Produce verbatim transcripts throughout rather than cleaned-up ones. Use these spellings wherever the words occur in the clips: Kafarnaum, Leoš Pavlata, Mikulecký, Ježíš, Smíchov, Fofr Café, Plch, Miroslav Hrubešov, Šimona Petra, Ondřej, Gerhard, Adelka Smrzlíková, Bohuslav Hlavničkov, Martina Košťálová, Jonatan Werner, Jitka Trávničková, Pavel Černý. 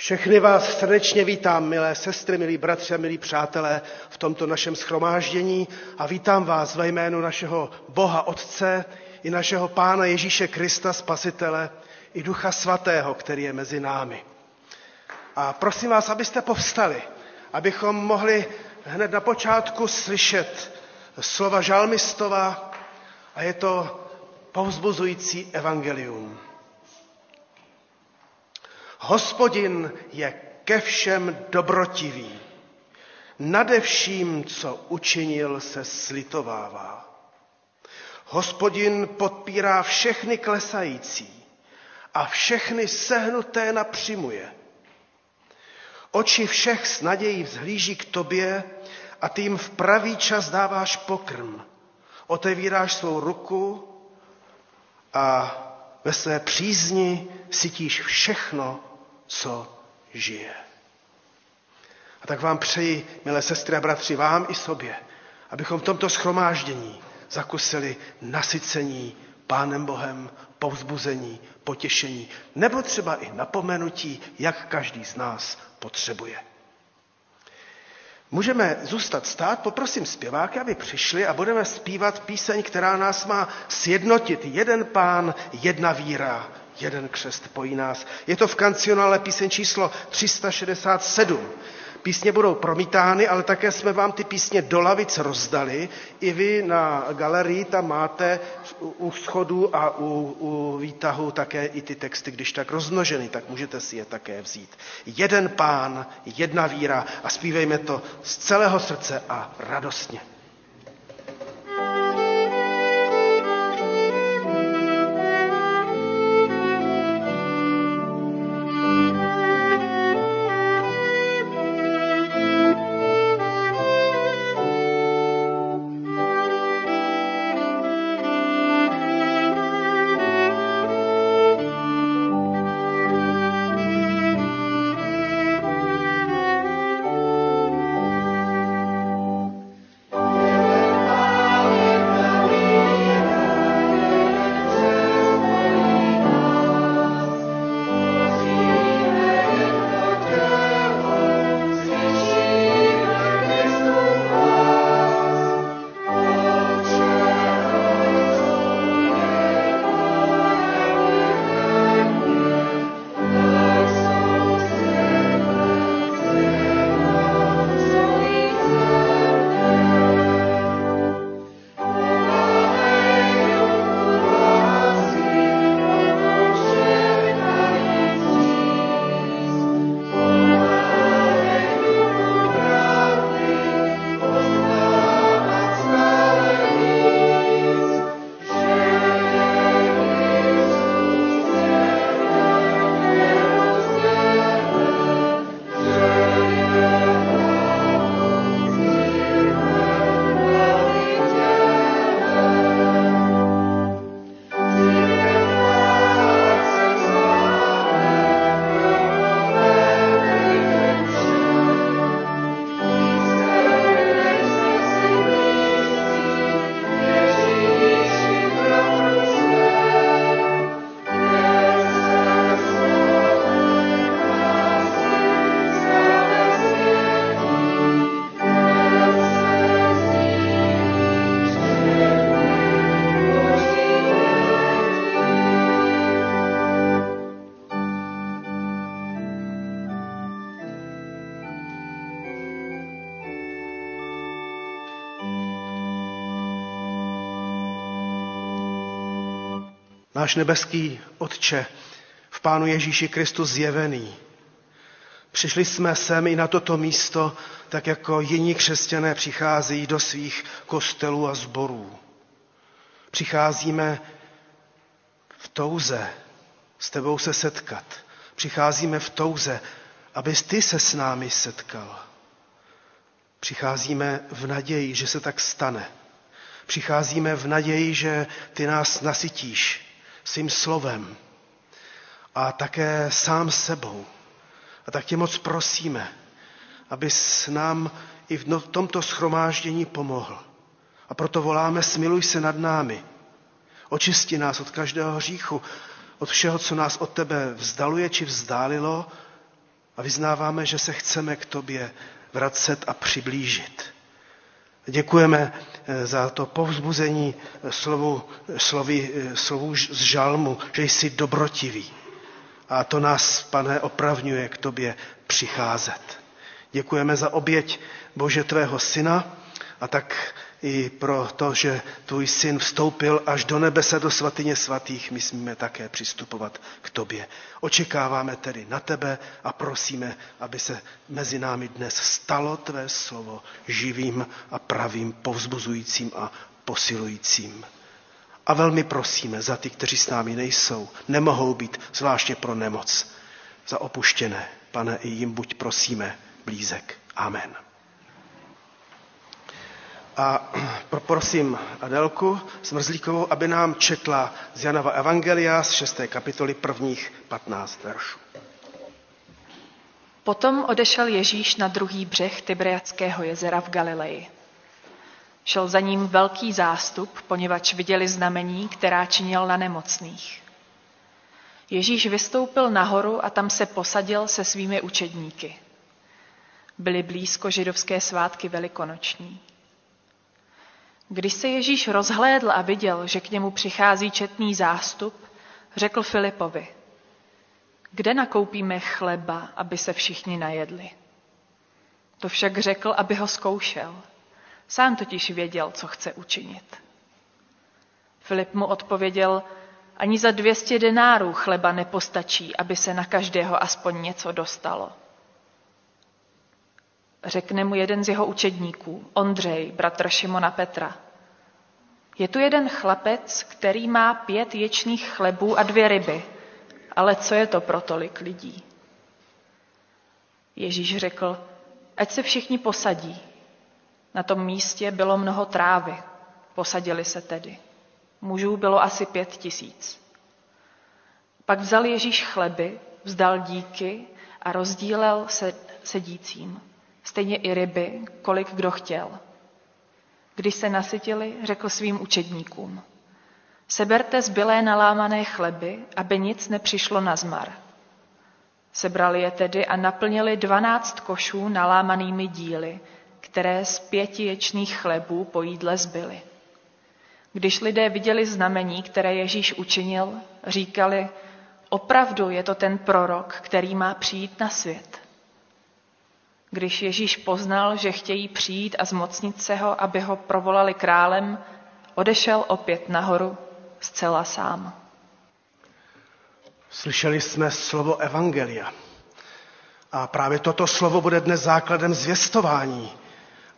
Všechny vás srdečně vítám, milé sestry, milí bratři a milí přátelé, v tomto našem shromáždění a vítám vás ve jménu našeho Boha Otce i našeho Pána Ježíše Krista Spasitele i Ducha Svatého, který je mezi námi. A prosím vás, abyste povstali, abychom mohli hned na počátku slyšet slova žalmistova a je to povzbuzující evangelium. Hospodin je ke všem dobrotivý, nade vším, co učinil, se slitovává. Hospodin podpírá všechny klesající a všechny sehnuté napřimuje. Oči všech s nadějí vzhlíží k tobě a ty jim v pravý čas dáváš pokrm. Otevíráš svou ruku a ve své přízni sytíš všechno, co žije. A tak vám přeji, milé sestry a bratři, vám i sobě, abychom v tomto shromáždění zakusili nasycení Pánem Bohem, povzbuzení, potěšení, nebo třeba i napomenutí, jak každý z nás potřebuje. Můžeme zůstat stát, poprosím zpěváky, aby přišli a budeme zpívat píseň, která nás má sjednotit. Jeden Pán, jedna víra, jeden křest pojí nás. Je to v kancionále píseň číslo tři sta šedesát sedm. Písně budou promítány, ale také jsme vám ty písně do lavic rozdali. I vy na galerii tam máte u schodů a u, u výtahu také i ty texty, když tak rozmnoženy, tak můžete si je také vzít. Jeden Pán, jedna víra a zpívejme to z celého srdce a radostně. Náš nebeský Otče, v Pánu Ježíši Kristu zjevený. Přišli jsme sem i na toto místo, tak jako jiní křesťané přicházejí do svých kostelů a sborů. Přicházíme v touze s tebou se setkat. Přicházíme v touze, abys ty se s námi setkal. Přicházíme v naději, že se tak stane. Přicházíme v naději, že ty nás nasytíš svým slovem a také sám sebou. A tak tě moc prosíme, abys nám i v tomto shromáždění pomohl. A proto voláme, smiluj se nad námi. Očisti nás od každého hříchu, od všeho, co nás od tebe vzdaluje či vzdálilo, a vyznáváme, že se chceme k tobě vracet a přiblížit. Děkujeme za to povzbuzení slovu, slovy, slovu z žalmu, že jsi dobrotivý. A to nás, Pane, opravňuje k tobě přicházet. Děkujeme za oběť Bože tvého syna a tak i pro to, že tvůj syn vstoupil až do nebese, do svatyně svatých, my smíme také přistupovat k tobě. Očekáváme tedy na tebe a prosíme, aby se mezi námi dnes stalo tvé slovo živým a pravým, povzbuzujícím a posilujícím. A velmi prosíme za ty, kteří s námi nejsou, nemohou být, zvláště pro nemoc, za opuštěné. Pane, i jim buď prosíme blízek. Amen. A poprosím Adelku Smrzlíkovou, aby nám četla z Janova Evangelia z šesté kapitoly prvních patnáct veršů. Potom odešel Ježíš na druhý břeh Tiberiadského jezera v Galileji. Šel za ním velký zástup, poněvadž viděli znamení, která činil na nemocných. Ježíš vystoupil nahoru a tam se posadil se svými učedníky. Byly blízko židovské svátky velikonoční. Když se Ježíš rozhlédl a viděl, že k němu přichází četný zástup, řekl Filipovi: Kde nakoupíme chleba, aby se všichni najedli? To však řekl, aby ho zkoušel. Sám totiž věděl, co chce učinit. Filip mu odpověděl: Ani za dvěstě denárů chleba nepostačí, aby se na každého aspoň něco dostalo. Řekne mu jeden z jeho učedníků, Ondřej, bratr Šimona Petra: Je tu jeden chlapec, který má pět ječných chlebů a dvě ryby, ale co je to pro tolik lidí? Ježíš řekl: Ať se všichni posadí. Na tom místě bylo mnoho trávy, posadili se tedy. Mužů bylo asi pět tisíc. Pak vzal Ježíš chleby, vzdal díky a rozdílel se sedícím. Stejně i ryby, kolik kdo chtěl. Když se nasytili, řekl svým učedníkům: Seberte zbylé nalámané chleby, aby nic nepřišlo na zmar. Sebrali je tedy a naplnili dvanáct košů nalámanými díly, které z pěti ječných chlebů po jídle zbyly. Když lidé viděli znamení, které Ježíš učinil, říkali: Opravdu je to ten prorok, který má přijít na svět. Když Ježíš poznal, že chtějí přijít a zmocnit se ho, aby ho provolali králem, odešel opět nahoru zcela sám. Slyšeli jsme slovo Evangelia. A právě toto slovo bude dnes základem zvěstování.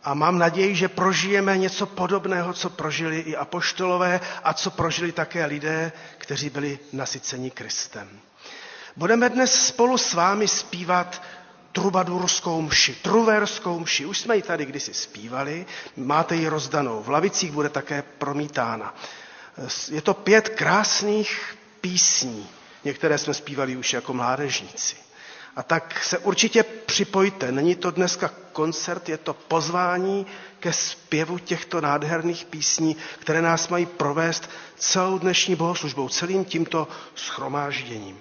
A mám naději, že prožijeme něco podobného, co prožili i apoštolové a co prožili také lidé, kteří byli nasyceni Kristem. Budeme dnes spolu s vámi zpívat trubadurskou mši, truverskou mši. Už jsme ji tady kdysi zpívali, máte ji rozdanou. V lavicích bude také promítána. Je to pět krásných písní. Některé jsme zpívali už jako mládežníci. A tak se určitě připojte. Není to dneska koncert, je to pozvání ke zpěvu těchto nádherných písní, které nás mají provést celou dnešní bohoslužbou, celým tímto shromážděním.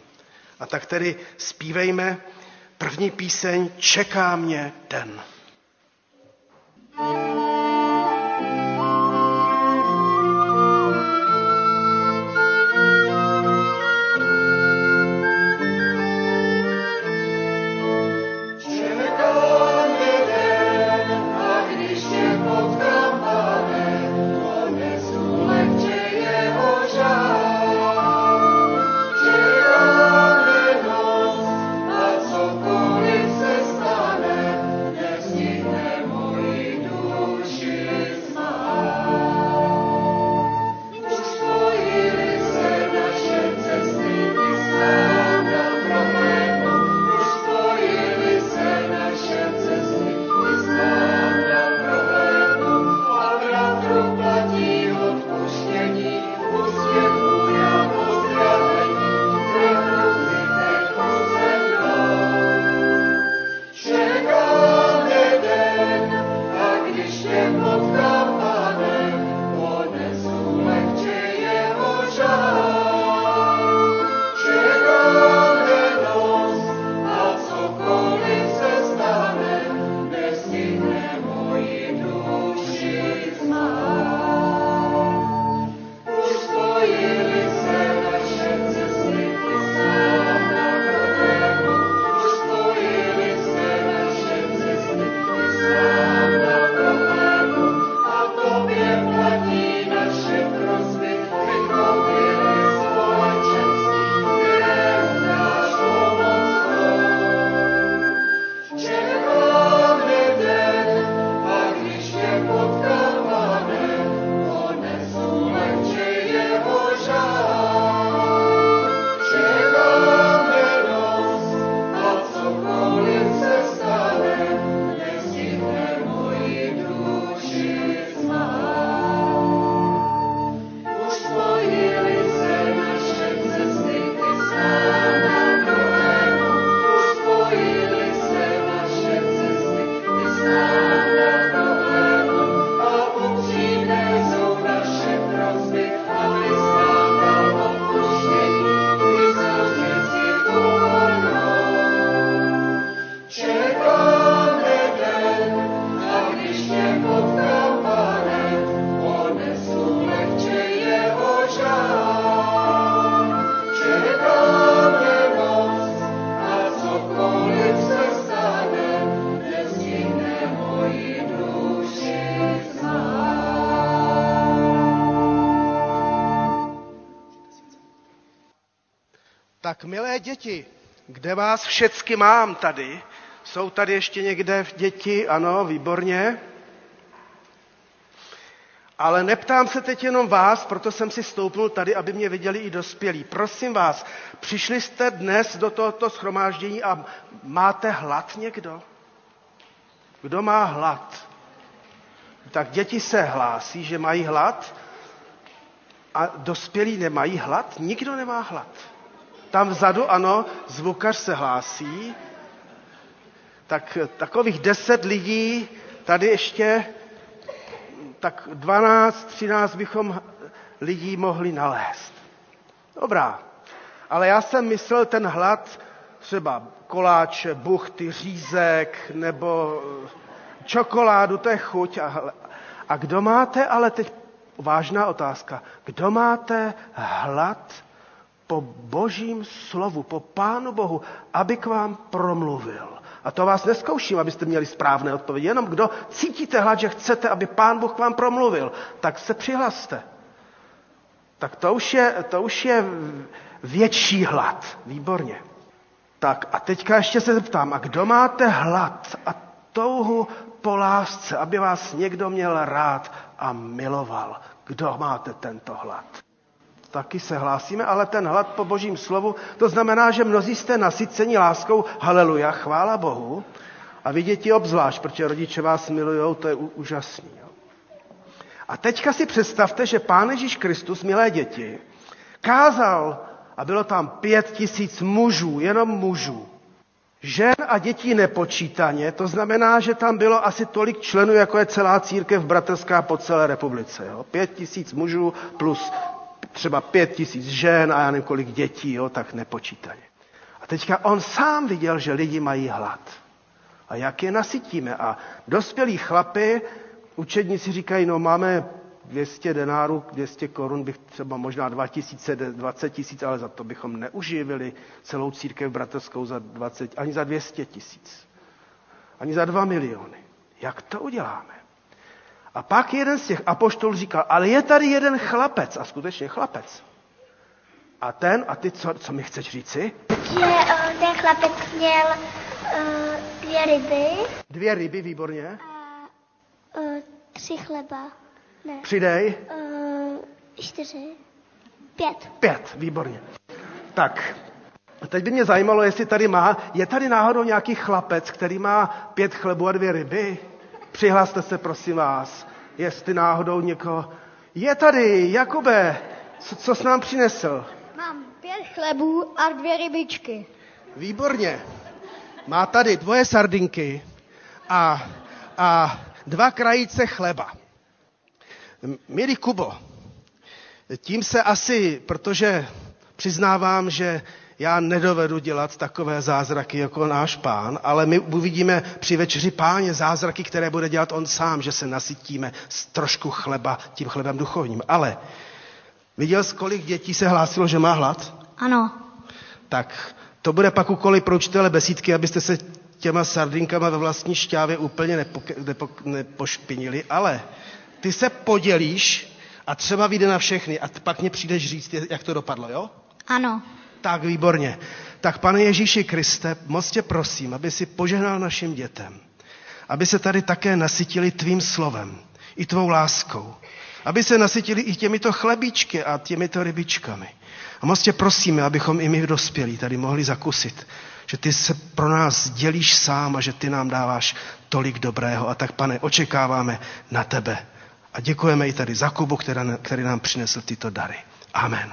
A tak tedy zpívejme první píseň Čeká mě den. Tak milé děti, kde vás všecky mám tady? Jsou tady ještě někde děti? Ano, výborně. Ale neptám se teď jenom vás, proto jsem si stoupnul tady, aby mě viděli i dospělí. Prosím vás, přišli jste dnes do tohoto shromáždění a máte hlad někdo? Kdo má hlad? Tak děti se hlásí, že mají hlad a dospělí nemají hlad? Nikdo nemá hlad. Tam vzadu, ano, zvukař se hlásí. Tak takových deset lidí, tady ještě tak dvanáct, třináct bychom lidí mohli nalézt. Dobrá, ale já jsem myslel ten hlad, třeba koláče, buchty, řízek, nebo čokoládu, to je chuť. A, a kdo máte, ale teď vážná otázka, kdo máte hlad po Božím slovu, po Pánu Bohu, aby k vám promluvil? A to vás neskouším, abyste měli správné odpovědi. Jenom kdo cítíte hlad, že chcete, aby Pán Bůh k vám promluvil, tak se přihlaste. Tak to už je, to už je větší hlad. Výborně. Tak a teďka ještě se zeptám, a kdo máte hlad a touhu po lásce, aby vás někdo měl rád a miloval? Kdo máte tento hlad? Taky se hlásíme, ale ten hlad po Božím slovu, to znamená, že mnozí jste nasyceni láskou, haleluja, chvála Bohu, a vy děti obzvlášť, protože rodiče vás milujou, to je úžasný. Jo? A teďka si představte, že Pán Ježíš Kristus, milé děti, kázal, a bylo tam pět tisíc mužů, jenom mužů, žen a dětí nepočítaně, to znamená, že tam bylo asi tolik členů, jako je celá církev bratrská po celé republice. Jo? Pět tisíc mužů plus třeba pět tisíc žen a já nevím kolik dětí, jo, tak nepočítaně. A teďka on sám viděl, že lidi mají hlad. A jak je nasytíme? A dospělí chlapy, učedníci říkají, no máme dvě stě denárů, dvě stě korun, bych třeba možná dva tisíce, dvacet tisíc, ale za to bychom neuživili celou církev bratrskou za dvacet, ani za dvě stě tisíc, ani za dva miliony. Jak to uděláme? A pak jeden z těch apoštolů říkal, ale je tady jeden chlapec, a skutečně chlapec. A ten, a ty, co, co mi chceš říci? Že uh, ten chlapec měl uh, dvě ryby. Dvě ryby, výborně. A uh, tři chleba. Ne. Přidej. Uh, čtyři. Pět. Pět, výborně. Tak, a teď by mě zajímalo, jestli tady má, je tady náhodou nějaký chlapec, který má pět chlebů a dvě ryby? Přihlaste se, prosím vás, jestli náhodou někoho... Je tady, Jakube, co, co jsi nám přinesl? Mám pět chlebů a dvě rybičky. Výborně. Má tady dvoje sardinky a, a dva krajíce chleba. Milý Kubo, tím se asi, protože přiznávám, že já nedovedu dělat takové zázraky jako náš Pán, ale my uvidíme při večeři Páně zázraky, které bude dělat on sám, že se nasytíme z trošku chleba, tím chlebem duchovním. Ale viděl jsi, kolik dětí se hlásilo, že má hlad? Ano. Tak to bude pak úkoly pro učitele besídky, abyste se těma sardinkama ve vlastní šťávě úplně nepo, nepo, nepošpinili, ale ty se podělíš a třeba vyjde na všechny a pak mě přijdeš říct, jak to dopadlo, jo? Ano. Tak, výborně. Tak, Pane Ježíši Kriste, moc tě prosím, aby si požehnal našim dětem. Aby se tady také nasytili tvým slovem i tvou láskou. Aby se nasytili i těmito chlebíčky a těmito rybičkami. A moc tě prosíme, abychom i my dospělí tady mohli zakusit, že ty se pro nás dělíš sám a že ty nám dáváš tolik dobrého. A tak, Pane, očekáváme na tebe. A děkujeme i tady za Kubu, který nám přinesl tyto dary. Amen.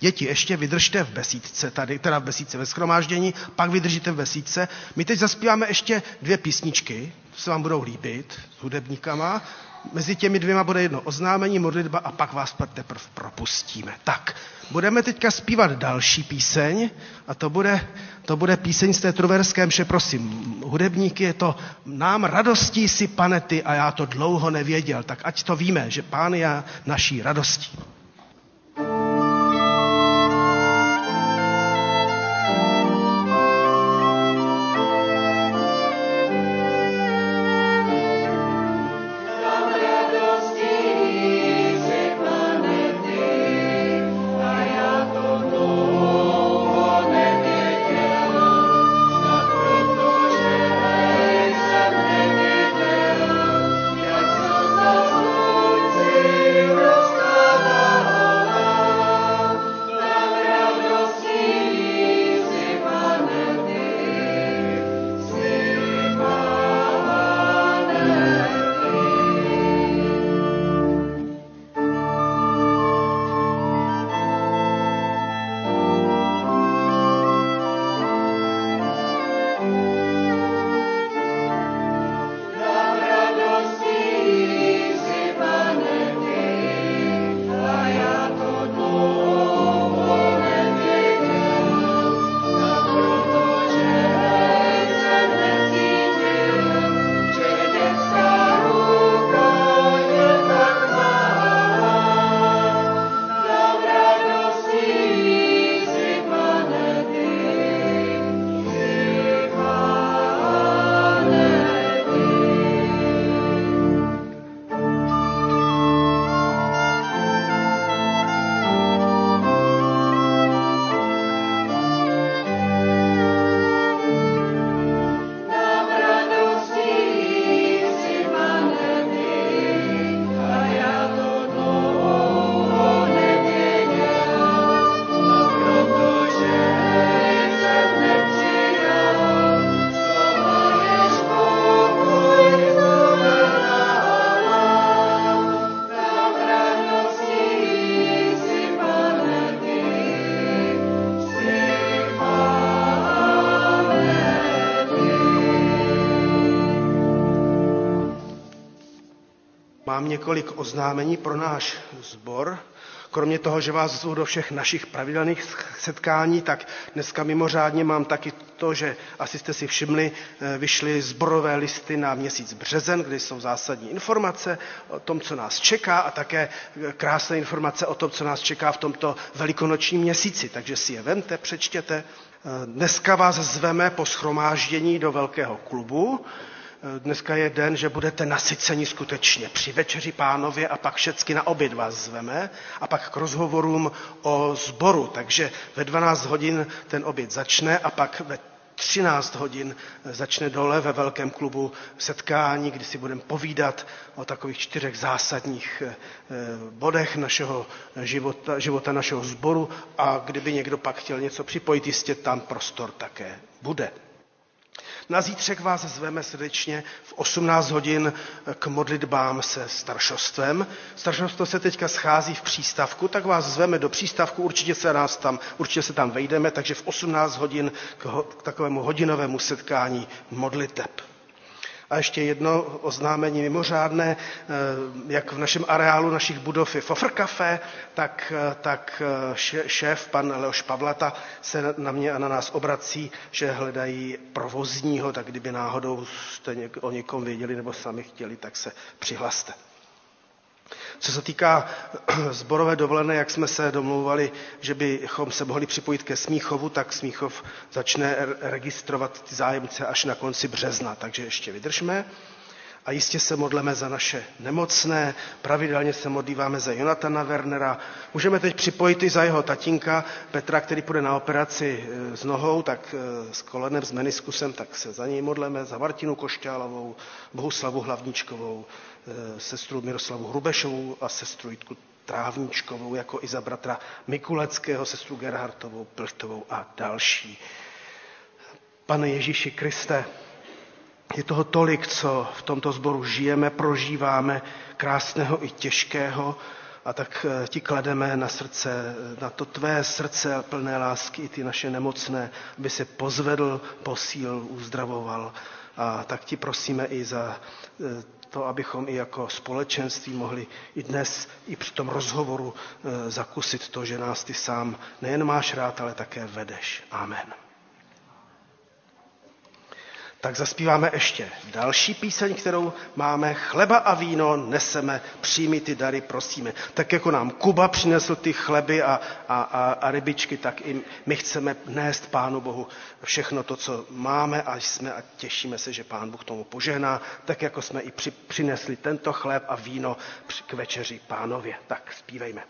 Děti, ještě vydržte v besídce, tady, teda v besídce ve shromáždění, pak vydržíte v besídce. My teď zaspíváme ještě dvě písničky, co se vám budou líbit s hudebníkama. Mezi těmi dvěma bude jedno oznámení, modlitba a pak vás teprve propustíme. Tak, budeme teďka zpívat další píseň a to bude, to bude píseň z té truverské mše, prosím, hudebníky, je to Nám radostí si, Pane, ty, a já to dlouho nevěděl, tak ať to víme, že Pán je naší radostí. Mám několik oznámení pro náš sbor. Kromě toho, že vás zvu do všech našich pravidelných setkání, tak dneska mimořádně mám taky to, že asi jste si všimli, vyšly sborové listy na měsíc březen, kde jsou zásadní informace o tom, co nás čeká a také krásné informace o tom, co nás čeká v tomto velikonočním měsíci. Takže si je vemte, přečtěte. Dneska vás zveme po shromáždění do velkého klubu. Dneska je den, že budete nasyceni skutečně. Při večeři Pánově a pak všecky na oběd vás zveme a pak k rozhovorům o sboru. Takže ve dvanáct hodin ten oběd začne a pak ve třináct hodin začne dole ve velkém klubu setkání, kdy si budeme povídat o takových čtyřech zásadních bodech našeho života, života našeho sboru, a kdyby někdo pak chtěl něco připojit, jistě tam prostor také bude. Na zítřek vás zveme srdečně v osmnáct hodin k modlitbám se staršostvem. Staršostvo se teďka schází v přístavku, tak vás zveme do přístavku, určitě se, nás tam, určitě se tam vejdeme, takže v osmnáct hodin k, ho, k takovému hodinovému setkání modliteb. A ještě jedno oznámení mimořádné, jak v našem areálu našich budov je Fofr Café, tak, tak šéf, pan Leoš Pavlata, se na mě a na nás obrací, že hledají provozního, tak kdyby náhodou jste o někom věděli nebo sami chtěli, tak se přihlaste. Co se týká sborové dovolené, jak jsme se domlouvali, že bychom se mohli připojit ke Smíchovu, tak Smíchov začne registrovat ty zájemce až na konci března, takže ještě vydržme. A jistě se modleme za naše nemocné, pravidelně se modlíváme za Jonatana Wernera. Můžeme teď připojit i za jeho tatínka Petra, který půjde na operaci s nohou, tak s kolenem, s meniskusem, tak se za něj modleme, za Martinu Košťálovou, Bohuslavu Hlavničkovou, sestru Miroslavu Hrubešovou a sestru Jitku Trávničkovou, jako i za bratra Mikuleckého, sestru Gerhardovou, Plchtovou a další. Pane Ježíši Kriste, je toho tolik, co v tomto sboru žijeme, prožíváme, krásného i těžkého, a tak ti klademe na srdce, na to tvé srdce plné lásky i ty naše nemocné, aby se pozvedl, posílil, uzdravoval. A tak ti prosíme i za to, abychom i jako společenství mohli i dnes, i při tom rozhovoru zakusit to, že nás ty sám nejen máš rád, ale také vedeš. Amen. Tak zaspíváme ještě další píseň, kterou máme. Chleba a víno neseme, přijmi ty dary, prosíme. Tak jako nám Kuba přinesl ty chleby a, a, a rybičky, tak i my chceme nést Pánu Bohu všechno to, co máme a jsme, a těšíme se, že Pán Bůh tomu požehná, tak jako jsme i při, přinesli tento chléb a víno k večeři Pánově. Tak zpívejme.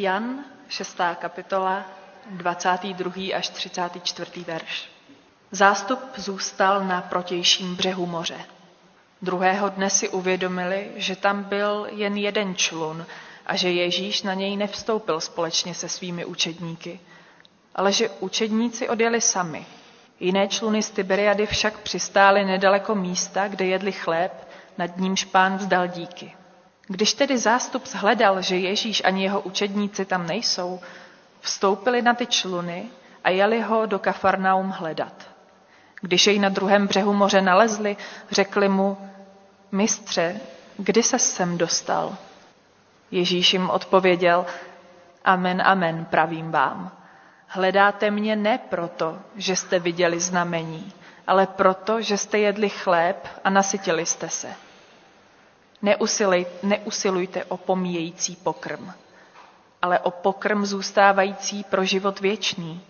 Jan, šestá kapitola, dvacátý druhý až třicátý čtvrtý verš. Zástup zůstal na protějším břehu moře. Druhého dne si uvědomili, že tam byl jen jeden člun a že Ježíš na něj nevstoupil společně se svými učedníky, ale že učedníci odjeli sami. Jiné čluny z Tiberiady však přistály nedaleko místa, kde jedli chléb, nad nímž Pán vzdal díky. Když tedy zástup shledal, že Ježíš ani jeho učedníci tam nejsou, vstoupili na ty čluny a jeli ho do Kafarnaum hledat. Když jej na druhém břehu moře nalezli, řekli mu: Mistře, kdy ses sem dostal? Ježíš jim odpověděl: Amen, amen, pravím vám. Hledáte mě ne proto, že jste viděli znamení, ale proto, že jste jedli chléb a nasytili jste se. Neusilej, neusilujte o pomíjející pokrm, ale o pokrm zůstávající pro život věčný.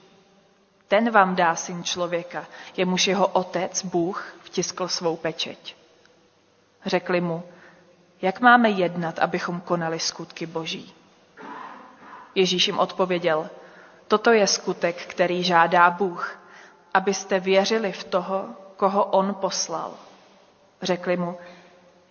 Ten vám dá Syn člověka, jemuž jeho Otec, Bůh, vtiskl svou pečeť. Řekli mu: Jak máme jednat, abychom konali skutky Boží? Ježíš jim odpověděl: Toto je skutek, který žádá Bůh, abyste věřili v toho, koho on poslal. Řekli mu: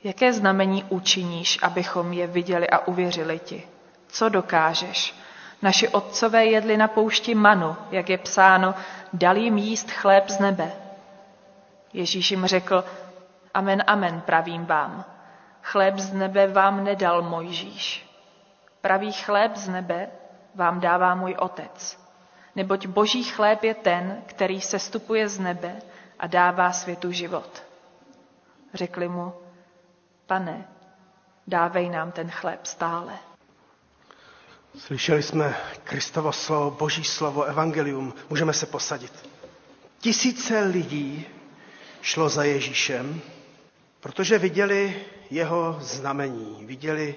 Jaké znamení učiníš, abychom je viděli a uvěřili ti? Co dokážeš? Naši otcové jedli na poušti manu, jak je psáno, dal jim jíst chléb z nebe. Ježíš jim řekl: Amen, amen, pravím vám. Chléb z nebe vám nedal Mojžíš. Pravý chléb z nebe vám dává můj Otec. Neboť Boží chléb je ten, který sestupuje z nebe a dává světu život. Řekli mu: Pane, dávej nám ten chléb stále. Slyšeli jsme Kristovo slovo, Boží slovo, evangelium. Můžeme se posadit. Tisíce lidí šlo za Ježíšem, protože viděli jeho znamení, viděli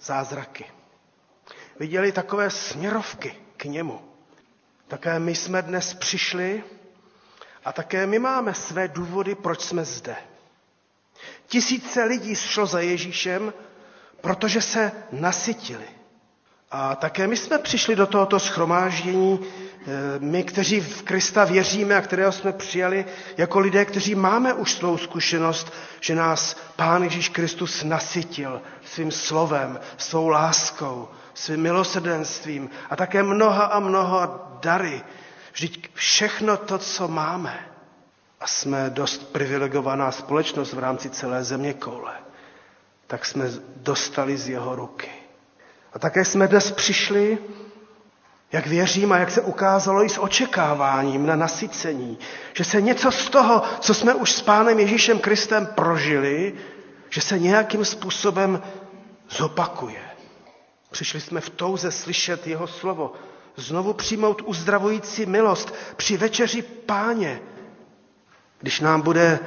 zázraky. Viděli takové směrovky k němu. Také my jsme dnes přišli a také my máme své důvody, proč jsme zde. Tisíce lidí šlo za Ježíšem, protože se nasytili. A také my jsme přišli do tohoto shromáždění, my, kteří v Krista věříme a kterého jsme přijali jako lidé, kteří máme už svou zkušenost, že nás Pán Ježíš Kristus nasytil svým slovem, svou láskou, svým milosrdenstvím a také mnoha a mnoha dary. Vždyť všechno to, co máme. A jsme dost privilegovaná společnost v rámci celé zeměkoule, tak jsme dostali z jeho ruky. A také jsme dnes přišli, jak věřím a jak se ukázalo i s očekáváním na nasycení, že se něco z toho, co jsme už s Pánem Ježíšem Kristem prožili, že se nějakým způsobem zopakuje. Přišli jsme v touze slyšet jeho slovo, znovu přijmout uzdravující milost při večeři Páně, když nám bude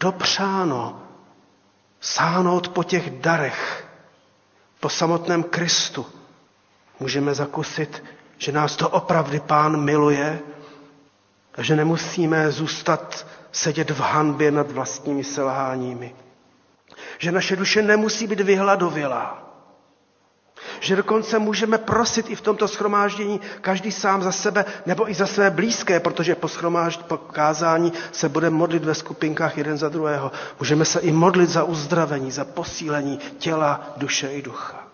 dopřáno sáhnout po těch darech, po samotném Kristu, můžeme zakusit, že nás to opravdu Pán miluje a že nemusíme zůstat sedět v hanbě nad vlastními selháními. Že naše duše nemusí být vyhladovělá. Že dokonce můžeme prosit i v tomto shromáždění každý sám za sebe nebo i za své blízké, protože po shromáždění, po kázání se budeme modlit ve skupinkách jeden za druhého. Můžeme se i modlit za uzdravení, za posílení těla, duše i ducha.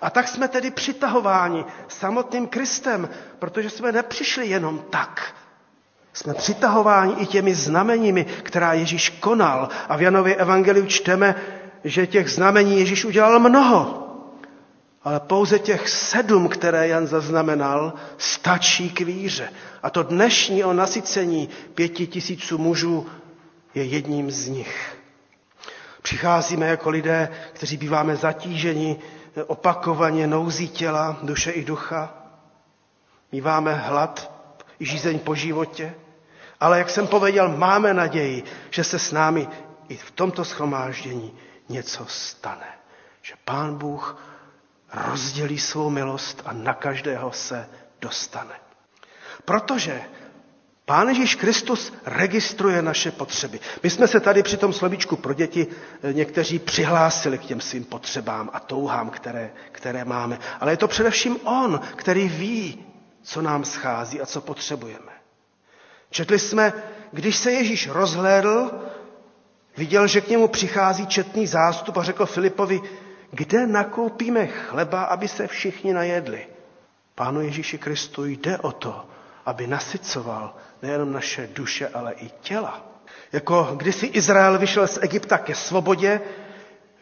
A tak jsme tedy přitahováni samotným Kristem, protože jsme nepřišli jenom tak. Jsme přitahováni i těmi znameními, která Ježíš konal. A v Janově evangeliu čteme, že těch znamení Ježíš udělal mnoho. Ale pouze těch sedm, které Jan zaznamenal, stačí k víře. A to dnešní o nasycení pěti tisíců mužů je jedním z nich. Přicházíme jako lidé, kteří býváme zatíženi opakovaně nouzí těla, duše i ducha. Míváme hlad i žízeň po životě. Ale jak jsem pověděl, máme naději, že se s námi i v tomto shromáždění něco stane. Že Pán Bůh rozdělí svou milost a na každého se dostane. Protože Pán Ježíš Kristus registruje naše potřeby. My jsme se tady při tom slovíčku pro děti někteří přihlásili k těm svým potřebám a touhám, které, které máme. Ale je to především on, který ví, co nám schází a co potřebujeme. Četli jsme, když se Ježíš rozhlédl, viděl, že k němu přichází četný zástup a řekl Filipovi, kde nakoupíme chleba, aby se všichni najedli. Pánu Ježíši Kristu jde o to, aby nasycoval nejenom naše duše, ale i těla. Jako kdysi Izrael vyšel z Egypta ke svobodě,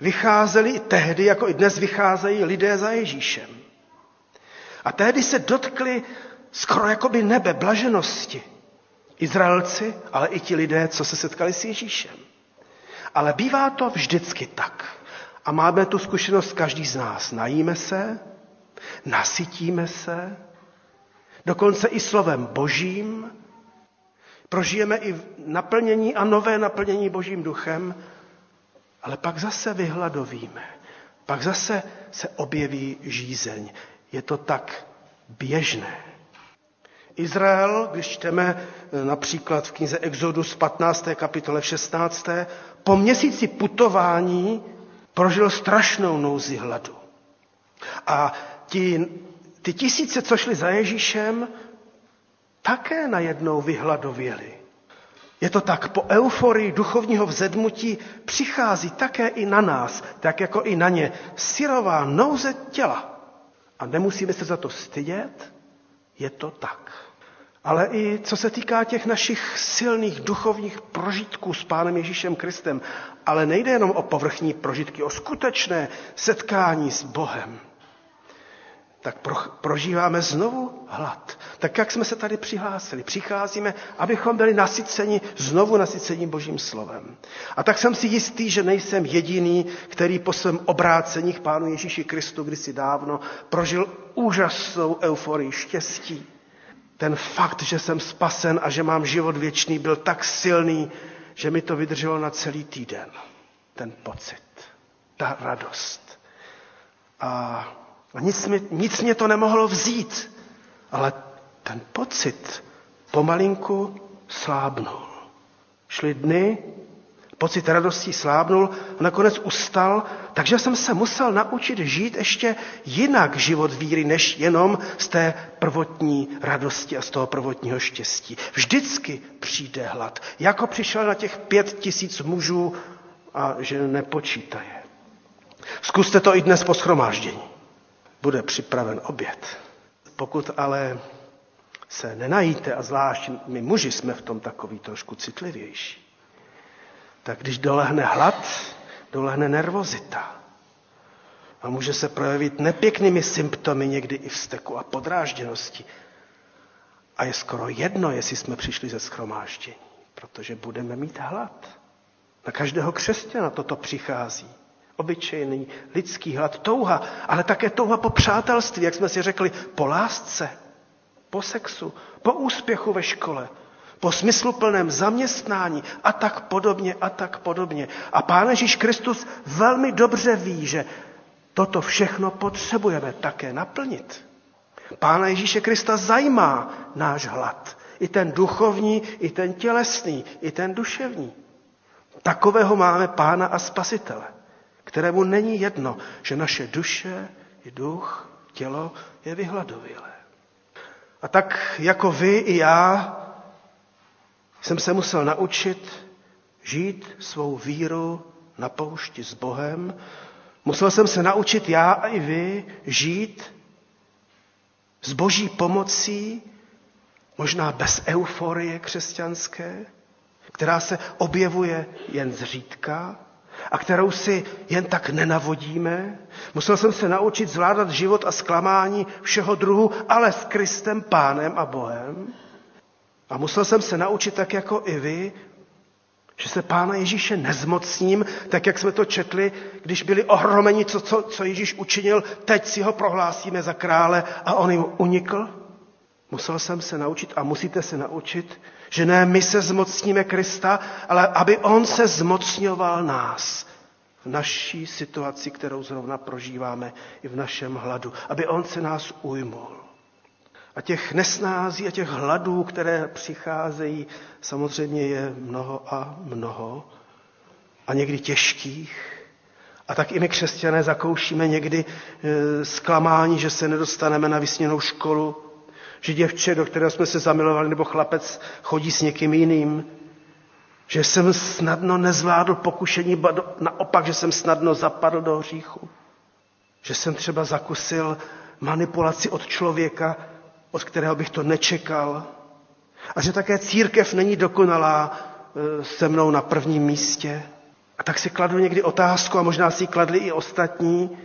vycházeli i tehdy, jako i dnes vycházejí lidé za Ježíšem. A tehdy se dotkli skoro jakoby nebe, blaženosti. Izraelci, ale i ti lidé, co se setkali s Ježíšem. Ale bývá to vždycky tak. A máme tu zkušenost každý z nás. Najíme se, nasytíme se, dokonce i slovem Božím. Prožijeme i naplnění a nové naplnění Božím duchem, ale pak zase vyhladovíme. Pak zase se objeví žízeň. Je to tak běžné. Izrael, když čteme například v knize Exodus patnácté kapitole šestnácté po měsíci putování prožil strašnou nouzi hladu. A ti Ty tisíce, co šli za Ježíšem, také najednou vyhladověli. Je to tak, po euforii duchovního vzedmutí přichází také i na nás, tak jako i na ně, syrová nouze těla. A nemusíme se za to stydět, je to tak. Ale i co se týká těch našich silných duchovních prožitků s Pánem Ježíšem Kristem, ale nejde jenom o povrchní prožitky, o skutečné setkání s Bohem. Tak prožíváme znovu hlad. Tak jak jsme se tady přihlásili. Přicházíme, abychom byli nasyceni, znovu nasyceni Božím slovem. A tak jsem si jistý, že nejsem jediný, který po svém obrácení k Pánu Ježíši Kristu kdysi dávno prožil úžasnou euforii štěstí. Ten fakt, že jsem spasen a že mám život věčný, byl tak silný, že mi to vydrželo na celý týden. Ten pocit, ta radost. A A nic mě, nic mě to nemohlo vzít, ale ten pocit pomalinku slábnul. Šly dny, pocit radosti slábnul a nakonec ustal, takže jsem se musel naučit žít ještě jinak život víry, než jenom z té prvotní radosti a z toho prvotního štěstí. Vždycky přijde hlad, jako přišel na těch pět tisíc mužů a že nepočítaje. Zkuste to i dnes po shromáždění. Bude připraven oběd. Pokud ale se nenajíte, a zvlášť my muži jsme v tom takový trošku citlivější, tak když dolehne hlad, dolehne nervozita. A může se projevit nepěknými symptomy, někdy i vzteku a podrážděnosti. A je skoro jedno, jestli jsme přišli ze shromáždění, protože budeme mít hlad. Na každého křesťana toto přichází. Obyčejný lidský hlad, touha, ale také touha po přátelství, jak jsme si řekli, po lásce, po sexu, po úspěchu ve škole, po smysluplném zaměstnání a tak podobně a tak podobně. A Pán Ježíš Kristus velmi dobře ví, že toto všechno potřebujeme také naplnit. Pána Ježíše Krista zajímá náš hlad, i ten duchovní, i ten tělesný, i ten duševní. Takového máme Pána a Spasitele, kterému není jedno, že naše duše i duch, tělo je vyhladovělé. A tak jako vy i já jsem se musel naučit žít svou víru na poušti s Bohem. Musel jsem se naučit já a i vy žít s Boží pomocí, možná bez euforie křesťanské, která se objevuje jen zřídka, a kterou si jen tak nenavodíme. Musel jsem se naučit zvládat život a zklamání všeho druhu, ale s Kristem, Pánem a Bohem. A musel jsem se naučit tak jako i vy, že se Pána Ježíše nezmocním, tak jak jsme to četli, když byli ohromeni, co, co, co Ježíš učinil, teď si ho prohlásíme za krále a on jim unikl. Musel jsem se naučit a musíte se naučit, že ne my se zmocníme Krista, ale aby on se zmocňoval nás v naší situaci, kterou zrovna prožíváme i v našem hladu. Aby on se nás ujmul. A těch nesnází a těch hladů, které přicházejí, samozřejmě je mnoho a mnoho a někdy těžkých. A tak i my křesťané zakoušíme někdy zklamání, že se nedostaneme na vysněnou školu, že děvče, do kterého jsme se zamilovali, nebo chlapec chodí s někým jiným, že jsem snadno nezvládl pokušení, naopak, že jsem snadno zapadl do hříchu, že jsem třeba zakusil manipulaci od člověka, od kterého bych to nečekal, a že také církev není dokonalá se mnou na prvním místě. A tak si kladu někdy otázku, a možná si ji kladli i ostatní,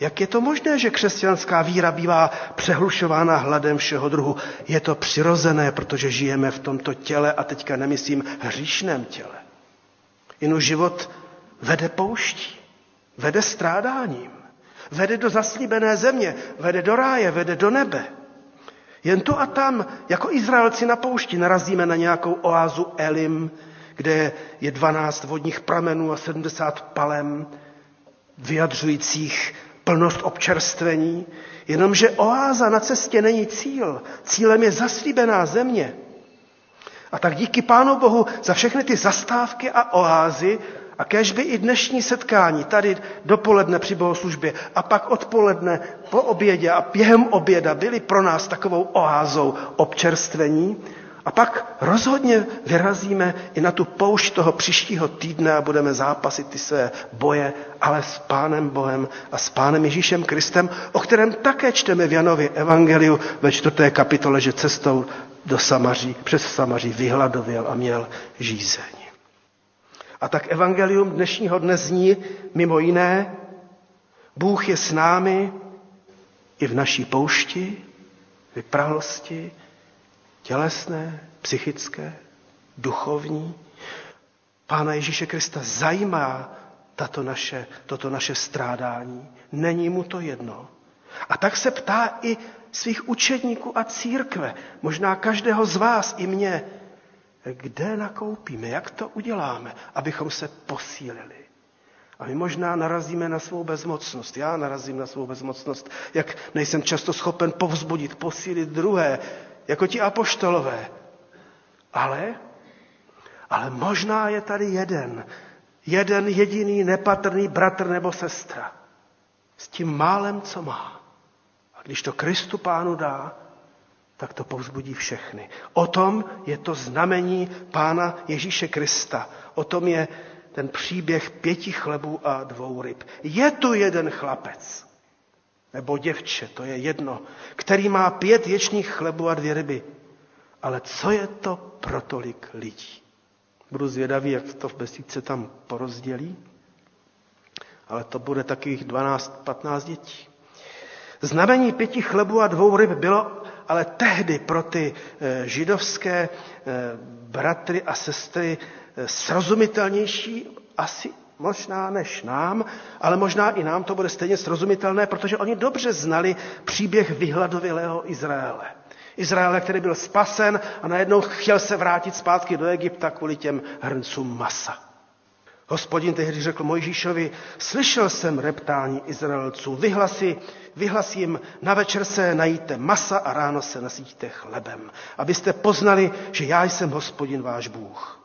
jak je to možné, že křesťanská víra bývá přehlušována hladem všeho druhu. Je to přirozené, protože žijeme v tomto těle, a teďka nemyslím hříšném těle. Inu život vede pouští, vede strádáním, vede do zaslíbené země, vede do ráje, vede do nebe. Jen tu a tam, jako Izraelci na poušti, narazíme na nějakou oázu Elim, kde je dvanáct vodních pramenů a sedmdesát palem, vyjadřujících plnost občerstvení, jenomže oáza na cestě není cíl. Cílem je zaslíbená země. A tak díky Pánu Bohu za všechny ty zastávky a oázy, a kéž by i dnešní setkání tady dopoledne při bohoslužbě a pak odpoledne po obědě a během oběda byly pro nás takovou oázou občerstvení. A pak rozhodně vyrazíme i na tu poušť toho příštího týdne a budeme zápasit ty své boje, ale s Pánem Bohem a s Pánem Ježíšem Kristem, o kterém také čteme v Janově Evangeliu ve čtvrté kapitole, že cestou do Samaří, přes Samaří vyhladověl a měl žízeň. A tak Evangelium dnešního dne zní mimo jiné: Bůh je s námi i v naší poušti, vyprahlosti, tělesné, psychické, duchovní. Pána Ježíše Krista zajímá tato naše, toto naše strádání. Není mu to jedno. A tak se ptá i svých učedníků a církve, možná každého z vás i mě, kde nakoupíme, jak to uděláme, abychom se posílili. A my možná narazíme na svou bezmocnost. Já narazím na svou bezmocnost, jak nejsem často schopen povzbudit, posílit druhé, jako ti apoštolové. Ale, ale možná je tady jeden, jeden jediný nepatrný bratr nebo sestra s tím málem, co má. A když to Kristu Pánu dá, tak to povzbudí všechny. O tom je to znamení Pána Ježíše Krista. O tom je ten příběh pěti chlebů a dvou ryb. Je tu jeden chlapec, nebo děvče, to je jedno, který má pět ječních chlebů a dvě ryby. Ale co je to pro tolik lidí? Budu zvědavý, jak to v besídce tam porozdělí, ale to bude takových dvanáct patnáct dětí. Znamení pěti chlebů a dvou ryb bylo ale tehdy pro ty židovské bratry a sestry srozumitelnější asi možná než nám, ale možná i nám to bude stejně srozumitelné, protože oni dobře znali příběh vyhladovělého Izraele. Izraele, který byl spasen a najednou chtěl se vrátit zpátky do Egypta kvůli těm hrncům masa. Hospodin tehdy řekl Mojžíšovi: slyšel jsem reptání Izraelců, vyhlasy, vyhlas jim, na večer se najíte masa a ráno se nasytíte chlebem, abyste poznali, že já jsem Hospodin váš Bůh.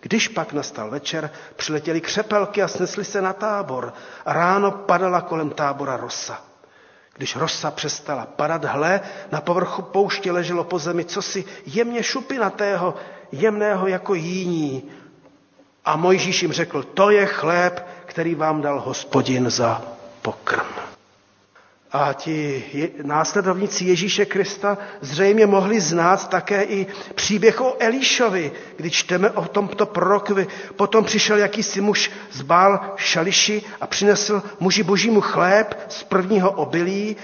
Když pak nastal večer, přiletěly křepelky a snesly se na Tábor a ráno padala kolem Tábora rosa. Když rosa přestala padat, hle, na povrchu pouště leželo po zemi cosi jemně šupinatého, jemného jako jíní. A Mojžíš jim řekl: to je chléb, který vám dal Hospodin za pokrm. A ti následovníci Ježíše Krista zřejmě mohli znát také i příběh o Elišovi, když čteme o tomto prorokovi. Potom přišel jakýsi muž z Bál Šališi a přinesl muži božímu chléb z prvního obilí,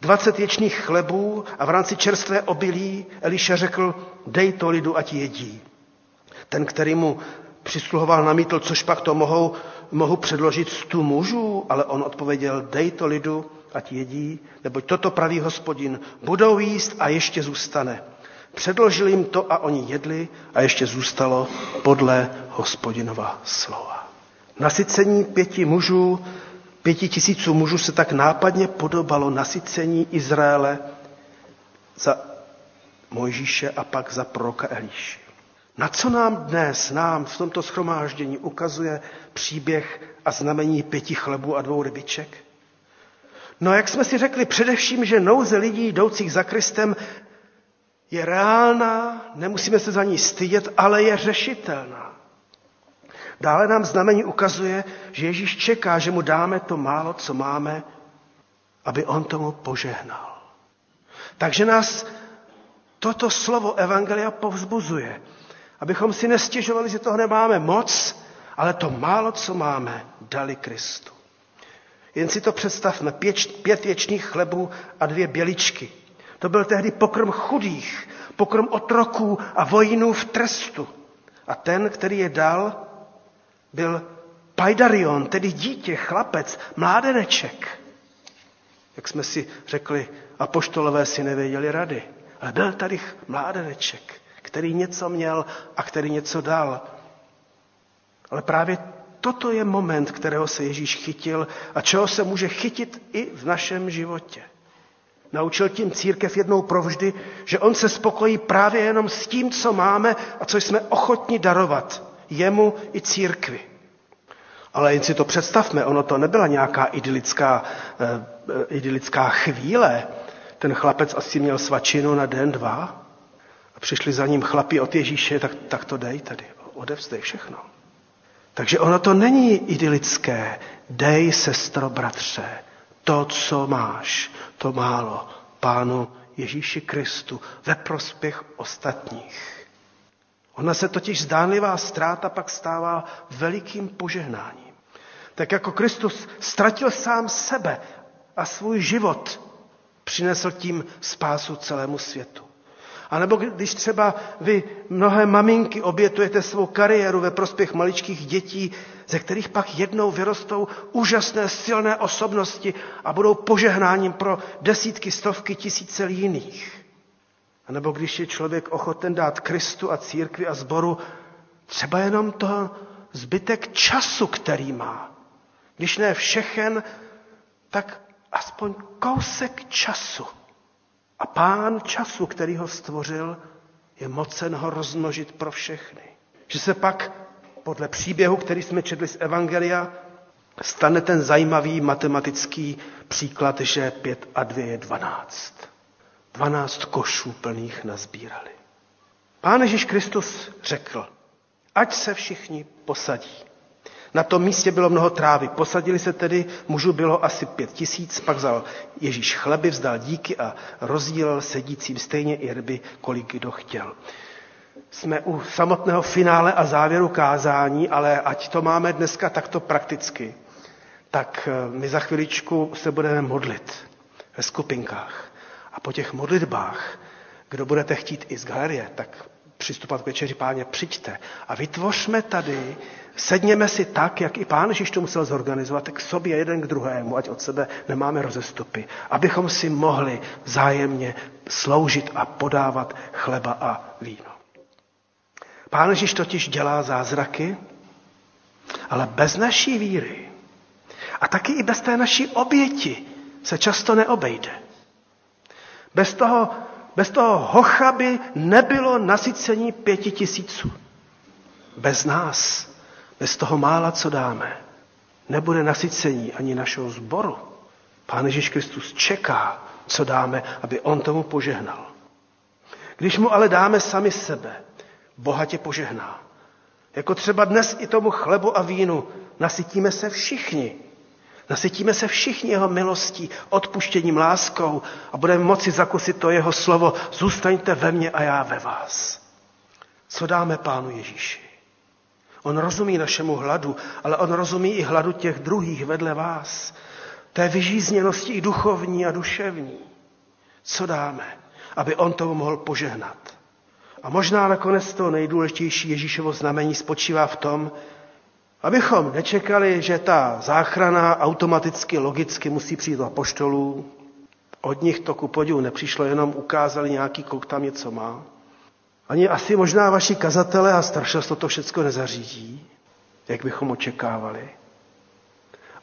dvacet ječných chlebů, a v rámci čerstvé obilí Eliša řekl: dej to lidu, ať jedí. Ten, který mu přisluhoval, namítl: což pak to mohou, mohu předložit stu mužů, ale on odpověděl: dej to lidu, ať jedí, neboť toto praví Hospodin, budou jíst a ještě zůstane. Předložil jim to a oni jedli a ještě zůstalo podle Hospodinova slova. Nasycení pěti mužů, pěti tisíců mužů se tak nápadně podobalo nasycení Izraele za Mojžíše a pak za proroka Eliše. Na co nám dnes, nám v tomto shromáždění ukazuje příběh a znamení pěti chlebů a dvou rybiček? No jak jsme si řekli, především, že nouze lidí jdoucích za Kristem je reálná, nemusíme se za ní stydět, ale je řešitelná. Dále nám znamení ukazuje, že Ježíš čeká, že mu dáme to málo, co máme, aby on tomu požehnal. Takže nás toto slovo Evangelia povzbuzuje, abychom si nestěžovali, že toho nemáme moc, ale to málo, co máme, dali Kristu. Jen si to představme, pět, pět věčných chlebů a dvě běličky. To byl tehdy pokrm chudých, pokrm otroků a vojinů v trestu. A ten, který je dal, byl pajdarion, tedy dítě, chlapec, mládeneček. Jak jsme si řekli, apoštolové si nevěděli rady, ale byl tady mládeneček, který něco měl a který něco dal. Ale právě toto je moment, kterého se Ježíš chytil a čeho se může chytit i v našem životě. Naučil tím církev jednou provždy, že on se spokojí právě jenom s tím, co máme a co jsme ochotni darovat jemu i církvi. Ale jen si to představme, ono to nebyla nějaká idylická, e, e, idylická chvíle. Ten chlapec asi měl svačinu na den, dva a přišli za ním chlapi od Ježíše, tak, tak to dej tady, odevzdej všechno. Takže ono to není idylické. Dej, sestro, bratře, to, co máš, to málo, Pánu Ježíši Kristu, ve prospěch ostatních. Ona se totiž zdánlivá ztráta pak stává velikým požehnáním. Tak jako Kristus ztratil sám sebe a svůj život, přinesl tím spásu celému světu. A nebo když třeba vy, mnohé maminky, obětujete svou kariéru ve prospěch maličkých dětí, ze kterých pak jednou vyrostou úžasné, silné osobnosti a budou požehnáním pro desítky, stovky, tisíce jiných. A nebo když je člověk ochoten dát Kristu a církvi a sboru třeba jenom toho zbytek času, který má. Když ne všechen, tak aspoň kousek času. A Pán času, který ho stvořil, je mocen ho rozmnožit pro všechny. Že se pak, podle příběhu, který jsme četli z Evangelia, stane ten zajímavý matematický příklad, že pět a dvě je dvanáct. Dvanáct košů plných nazbírali. Pán Ježíš Kristus řekl, ať se všichni posadí. Na tom místě bylo mnoho trávy. Posadili se tedy, mužů bylo asi pět tisíc, pak vzal Ježíš chleby, vzdal díky a rozdílel sedícím stejně i ryby, kolik kdo chtěl. Jsme u samotného finále a závěru kázání, ale ať to máme dneska takto prakticky, tak my za chviličku se budeme modlit ve skupinkách. A po těch modlitbách, kdo budete chtít i z galerie, tak přistupovat k večeři Páně, přijďte a vytvořme tady, sedněme si tak, jak i Pán Ježíš to musel zorganizovat, k sobě jeden k druhému, ať od sebe nemáme rozestupy, abychom si mohli vzájemně sloužit a podávat chleba a víno. Pán Ježíš totiž dělá zázraky, ale bez naší víry a taky i bez té naší oběti se často neobejde. Bez toho Bez toho hocha by nebylo nasycení pěti tisíců. Bez nás, bez toho mála, co dáme, nebude nasycení ani našeho sboru. Pán Ježíš Kristus čeká, co dáme, aby on tomu požehnal. Když mu ale dáme sami sebe, bohatě požehná. Jako třeba dnes i tomu chlebu a vínu, nasytíme se všichni. Nasytíme se všichni jeho milostí, odpuštěním, láskou a budeme moci zakusit to jeho slovo, zůstaňte ve mně a já ve vás. Co dáme Pánu Ježíši? On rozumí našemu hladu, ale on rozumí i hladu těch druhých vedle vás. Té vyžízněnosti i duchovní a duševní. Co dáme, aby on tomu mohl požehnat? A možná nakonec to nejdůležitější Ježíšovo znamení spočívá v tom, abychom nečekali, že ta záchrana automaticky, logicky musí přijít od apoštolů. Od nich to ku podivu nepřišlo, jenom ukázali nějaký, kolik tam něco má. Ani asi možná vaši kazatelé a staršost to všechno nezařídí, jak bychom očekávali.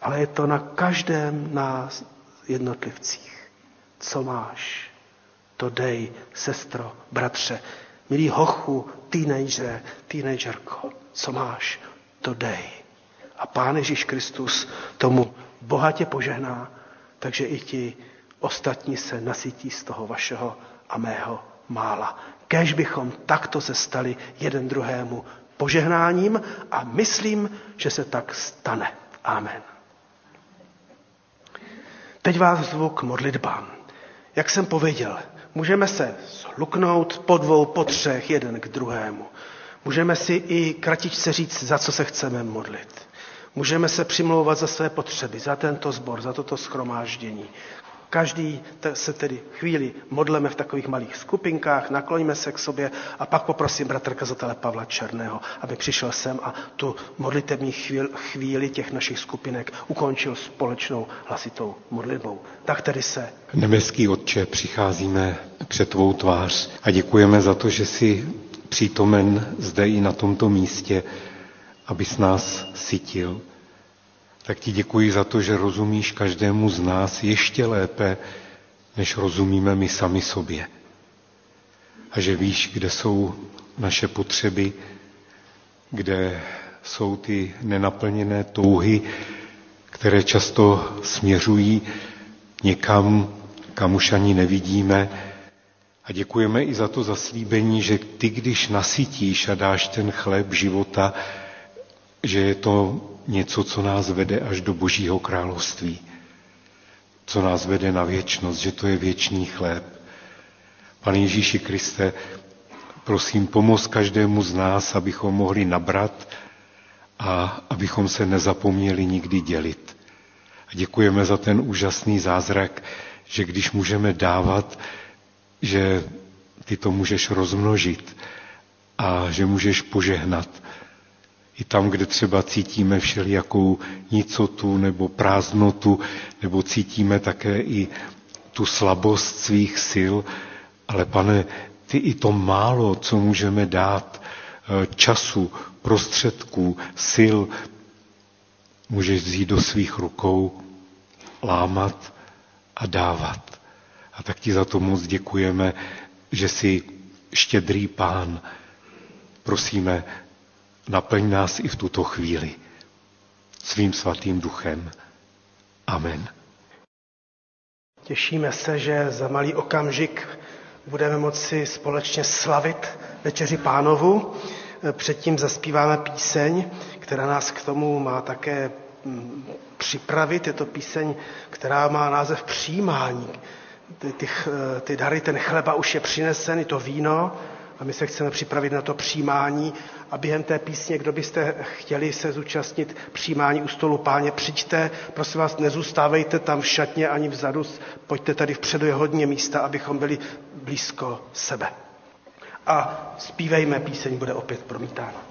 Ale je to na každém nás jednotlivcích. Co máš, to dej, sestro, bratře. Milý hochu, teenager, teenagerko, co máš, to dej. A Pán Ježíš Kristus tomu bohatě požehná, takže i ti ostatní se nasytí z toho vašeho a mého mála. Kéž bychom takto se stali jeden druhému požehnáním a myslím, že se tak stane. Amen. Teď vás zvu k modlitbám. Jak jsem pověděl, můžeme se sluknout po dvou, po třech, jeden k druhému. Můžeme si i kratičce říct, za co se chceme modlit. Můžeme se přimlouvat za své potřeby, za tento sbor, za toto shromáždění. Každý se tedy chvíli modleme v takových malých skupinkách, nakloníme se k sobě a pak poprosím bratra kazatele Pavla Černého, aby přišel sem a tu modlitevní chvíli, chvíli těch našich skupinek ukončil společnou hlasitou modlitbou. Tak tedy se. Nebeský Otče, přicházíme před tvou tvář a děkujeme za to, že jsi přítomen zde i na tomto místě, abys nás sytil. Tak ti děkuji za to, že rozumíš každému z nás ještě lépe, než rozumíme my sami sobě. A že víš, kde jsou naše potřeby, kde jsou ty nenaplněné touhy, které často směřují někam, kam už ani nevidíme. A děkujeme i za to zaslíbení, že ty, když nasytíš a dáš ten chléb života, že je to něco, co nás vede až do Božího království, co nás vede na věčnost, že to je věčný chléb. Pane Ježíši Kriste, prosím, pomoz každému z nás, abychom mohli nabrat a abychom se nezapomněli nikdy dělit. A děkujeme za ten úžasný zázrak, že když můžeme dávat, že ty to můžeš rozmnožit a že můžeš požehnat. I tam, kde třeba cítíme všelijakou nicotu nebo prázdnotu, nebo cítíme také i tu slabost svých sil. Ale Pane, ty i to málo, co můžeme dát, času, prostředků, sil, můžeš vzít do svých rukou, lámat a dávat. A tak ti za to moc děkujeme, že jsi štědrý Pán. Prosíme, naplň nás i v tuto chvíli svým Svatým Duchem. Amen. Těšíme se, že za malý okamžik budeme moci společně slavit Večeři Pánovu. Předtím zazpíváme píseň, která nás k tomu má také připravit. Je to píseň, která má název Přijímání. Ty, ty, ty dary, ten chleba už je přinesen, i to víno. A my se chceme připravit na to přijímání a během té písně, kdo byste chtěli se zúčastnit přijímání u stolu Páně, přijďte, prosím vás, nezůstávejte tam v šatně ani vzadu, pojďte tady vpředu, je hodně místa, abychom byli blízko sebe. A zpívejme, píseň bude opět promítána.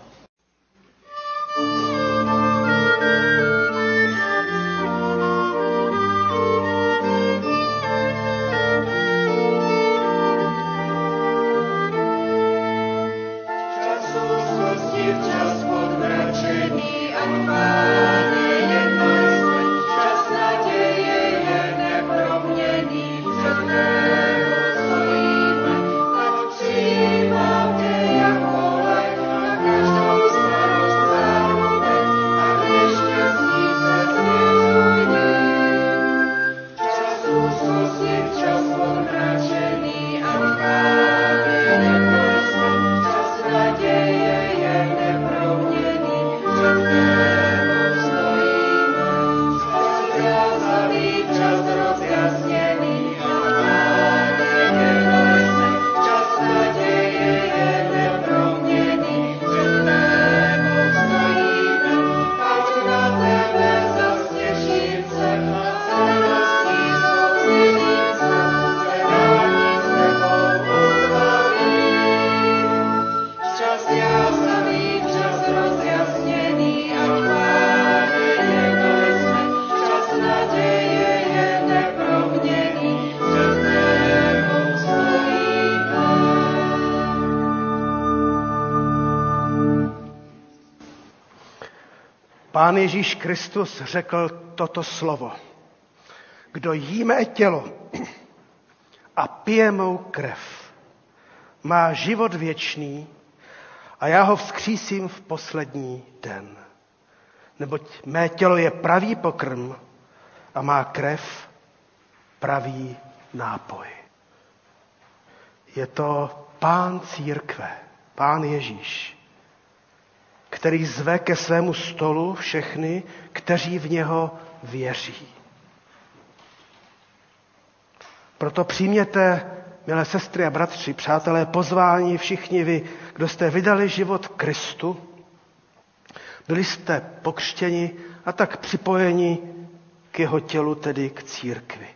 Pán Ježíš Kristus řekl toto slovo. Kdo jíme tělo a a pije mou krev. Má život věčný a já ho vzkřísím v poslední den. Neboť mé tělo je pravý pokrm a má krev pravý nápoj. Je to Pán církve, Pán Ježíš, který zve ke svému stolu všechny, kteří v něho věří. Proto přijměte, milé sestry a bratři, přátelé, pozvání všichni vy, kdo jste vydali život Kristu, byli jste pokřtěni a tak připojeni k jeho tělu, tedy k církvi.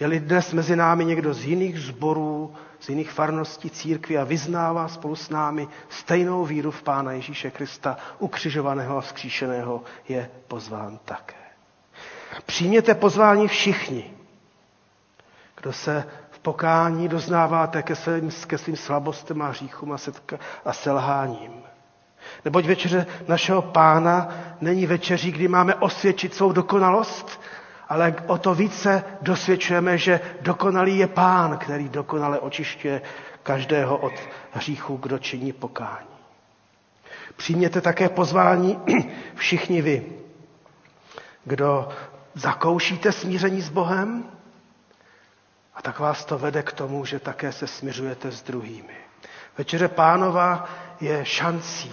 Je-li dnes mezi námi někdo z jiných sborů, z jiných farností církví a vyznává spolu s námi stejnou víru v Pána Ježíše Krista, ukřižovaného a vzkříšeného, je pozván také. Přijměte pozvání všichni, kdo se v pokání doznáváte ke svým, ke svým slabostem a hříchům a, setka, a selháním. Neboť večeře našeho Pána není večeří, kdy máme osvědčit svou dokonalost, ale o to více dosvědčujeme, že dokonalý je Pán, který dokonale očišťuje každého od hříchu, kdo činí pokání. Přijměte také pozvání všichni vy, kdo zakoušíte smíření s Bohem, a tak vás to vede k tomu, že také se smiřujete s druhými. Večeře Pánova je šancí,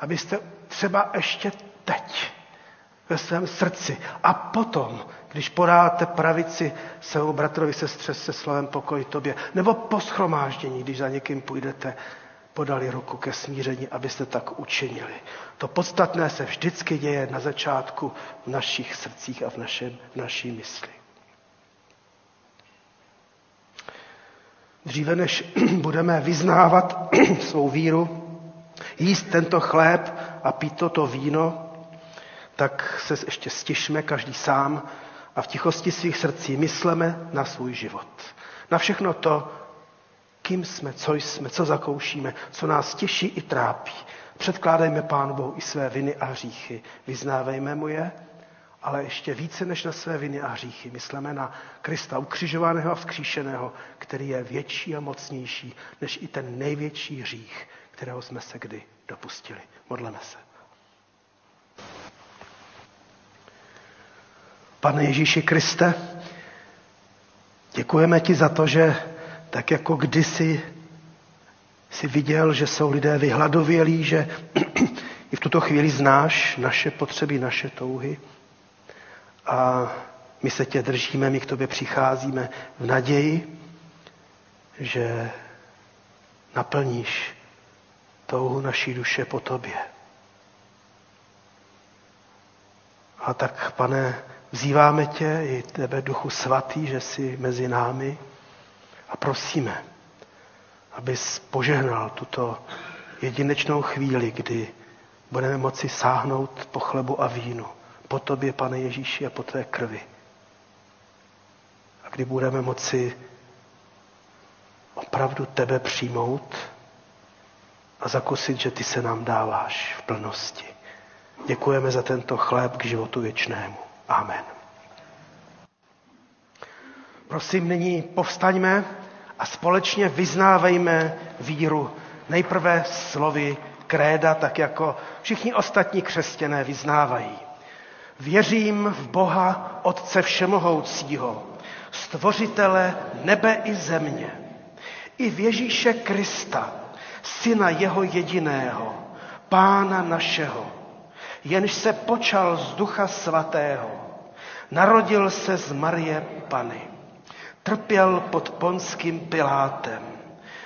abyste třeba ještě teď ve svém srdci a potom, když podáte pravici svému bratrovi, sestře se slovem pokoj tobě, nebo po shromáždění, když za někým půjdete, podali ruku ke smíření, abyste tak učinili. To podstatné se vždycky děje na začátku v našich srdcích a v, našem, v naší mysli. Dříve než budeme vyznávat svou víru, jíst tento chléb a pít toto víno, tak se ještě stišme každý sám a v tichosti svých srdcí mysleme na svůj život. Na všechno to, kým jsme, co jsme, co zakoušíme, co nás těší i trápí. Předkládejme Pánu Bohu i své viny a hříchy. Vyznávejme mu je, ale ještě více než na své viny a hříchy. Myslíme na Krista ukřižovaného a vzkříšeného, který je větší a mocnější než i ten největší hřích, kterého jsme se kdy dopustili. Modleme se. Pane Ježíši Kriste, děkujeme ti za to, že tak jako kdysi jsi viděl, že jsou lidé vyhladovělí, že i v tuto chvíli znáš naše potřeby, naše touhy. A my se tě držíme, my k tobě přicházíme v naději, že naplníš touhu naší duše po tobě. A tak, Pane, vzýváme tě i tebe, Duchu Svatý, že jsi mezi námi a prosíme, abys požehnal tuto jedinečnou chvíli, kdy budeme moci sáhnout po chlebu a vínu, po tobě, Pane Ježíši, a po tvé krvi. A kdy budeme moci opravdu tebe přijmout a zakusit, že ty se nám dáváš v plnosti. Děkujeme za tento chléb k životu věčnému. Amen. Prosím, nyní povstaňme a společně vyznávejme víru. Nejprve slovy kréda, tak jako všichni ostatní křesťané vyznávají. Věřím v Boha, Otce všemohoucího, stvořitele nebe i země, i v Ježíše Krista, syna jeho jediného, Pána našeho, jenž se počal z Ducha Svatého, narodil se z Marie Pany, trpěl pod Ponským Pilátem,